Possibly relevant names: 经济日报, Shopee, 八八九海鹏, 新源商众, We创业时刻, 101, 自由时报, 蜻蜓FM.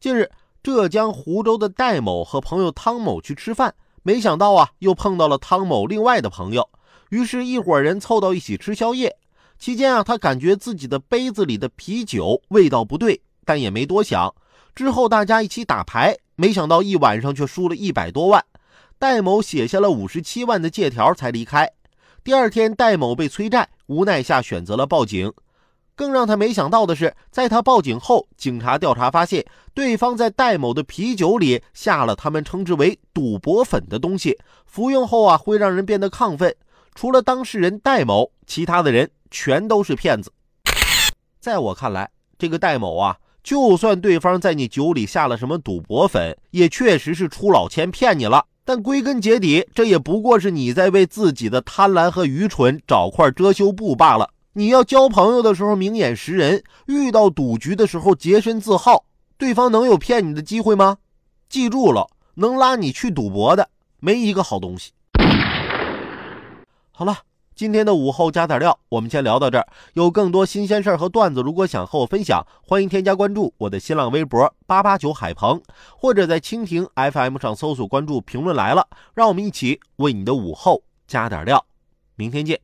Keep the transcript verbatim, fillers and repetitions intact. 近日，浙江湖州的戴某和朋友汤某去吃饭，没想到啊，又碰到了汤某另外的朋友，于是一伙人凑到一起吃宵夜。期间啊，他感觉自己的杯子里的啤酒味道不对，但也没多想。之后大家一起打牌，没想到一晚上却输了一百多万。戴某写下了五十七万的借条才离开。第二天，戴某被催债，无奈下选择了报警。更让他没想到的是，在他报警后，警察调查发现，对方在戴某的啤酒里下了他们称之为赌博粉的东西，服用后啊会让人变得亢奋。除了当事人戴某，其他的人全都是骗子。在我看来，这个戴某啊，就算对方在你酒里下了什么赌博粉，也确实是出老千骗你了，但归根结底，这也不过是你在为自己的贪婪和愚蠢找块遮羞布罢了。你要交朋友的时候明眼识人，遇到赌局的时候洁身自好，对方能有骗你的机会吗？记住了，能拉你去赌博的没一个好东西。好了，今天的午后加点料我们先聊到这儿，有更多新鲜事和段子，如果想和我分享，欢迎添加关注我的新浪微博八八九海鹏，或者在蜻蜓 F M 上搜索关注评论来了，让我们一起为你的午后加点料，明天见。